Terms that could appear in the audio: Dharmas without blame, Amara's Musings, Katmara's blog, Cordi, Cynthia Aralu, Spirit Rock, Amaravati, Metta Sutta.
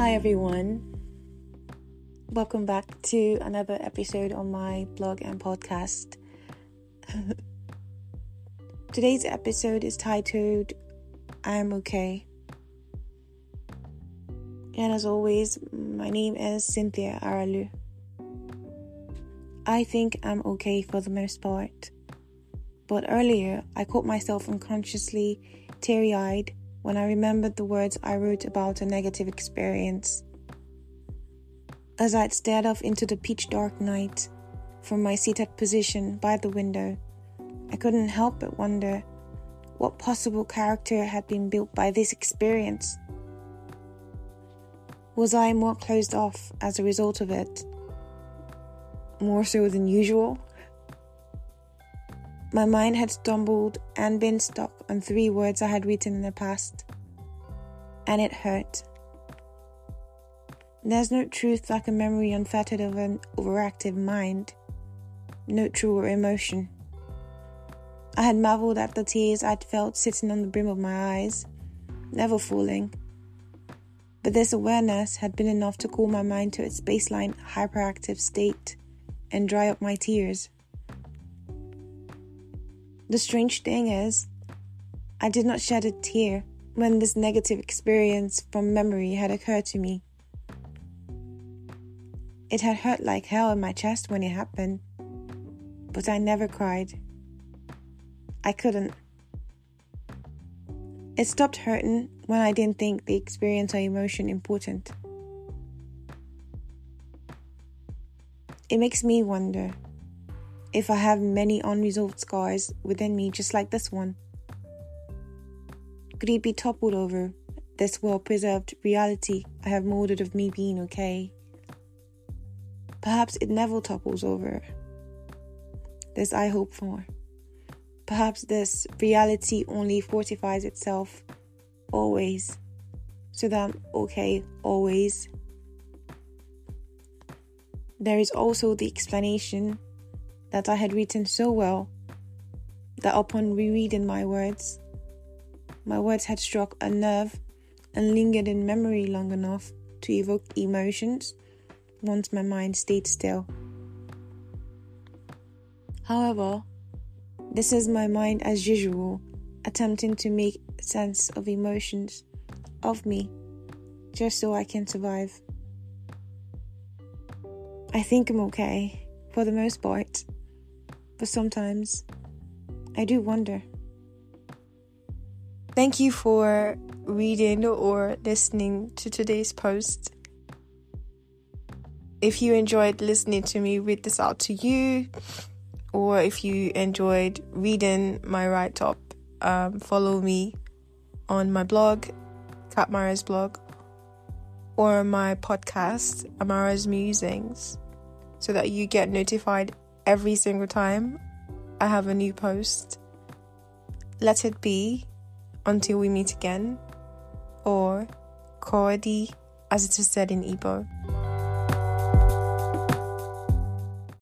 Hi everyone, welcome back to another episode on my blog and podcast. Today's episode is titled, I'm Okay. And as always, my name is Cynthia Aralu. I think I'm okay for the most part. But earlier, I caught myself unconsciously teary-eyed when I remembered the words I wrote about a negative experience. As I'd stared off into the pitch dark night, from my seated position by the window, I couldn't help but wonder what possible character had been built by this experience. Was I more closed off as a result of it? More so than usual? My mind had stumbled and been stuck on three words I had written in the past. And it hurt. There's no truth like a memory unfettered of an overactive mind. No truer emotion. I had marveled at the tears I'd felt sitting on the brim of my eyes, never falling. But this awareness had been enough to call my mind to its baseline hyperactive state and dry up my tears. The strange thing is, I did not shed a tear when this negative experience from memory had occurred to me. It had hurt like hell in my chest when it happened, but I never cried. I couldn't. It stopped hurting when I didn't think the experience or emotion important. It makes me wonder if I have many unresolved scars within me just like this one. Could it be toppled over, this well-preserved reality I have molded of me being okay? Perhaps it never topples over. This I hope for. Perhaps this reality only fortifies itself always, so that I'm okay always. There is also the explanation that I had written so well, that upon rereading my words had struck a nerve and lingered in memory long enough to evoke emotions once my mind stayed still. However, this is my mind as usual, attempting to make sense of emotions of me, just so I can survive. I think I'm okay, for the most part. But sometimes, I do wonder. Thank you for reading or listening to today's post. If you enjoyed listening to me read this out to you, or if you enjoyed reading my write-up, follow me on my blog, Katmara's blog, or my podcast, Amara's Musings, so that you get notified every single time I have a new post. Let it be until we meet again, or Cordi, as it is said in Igbo.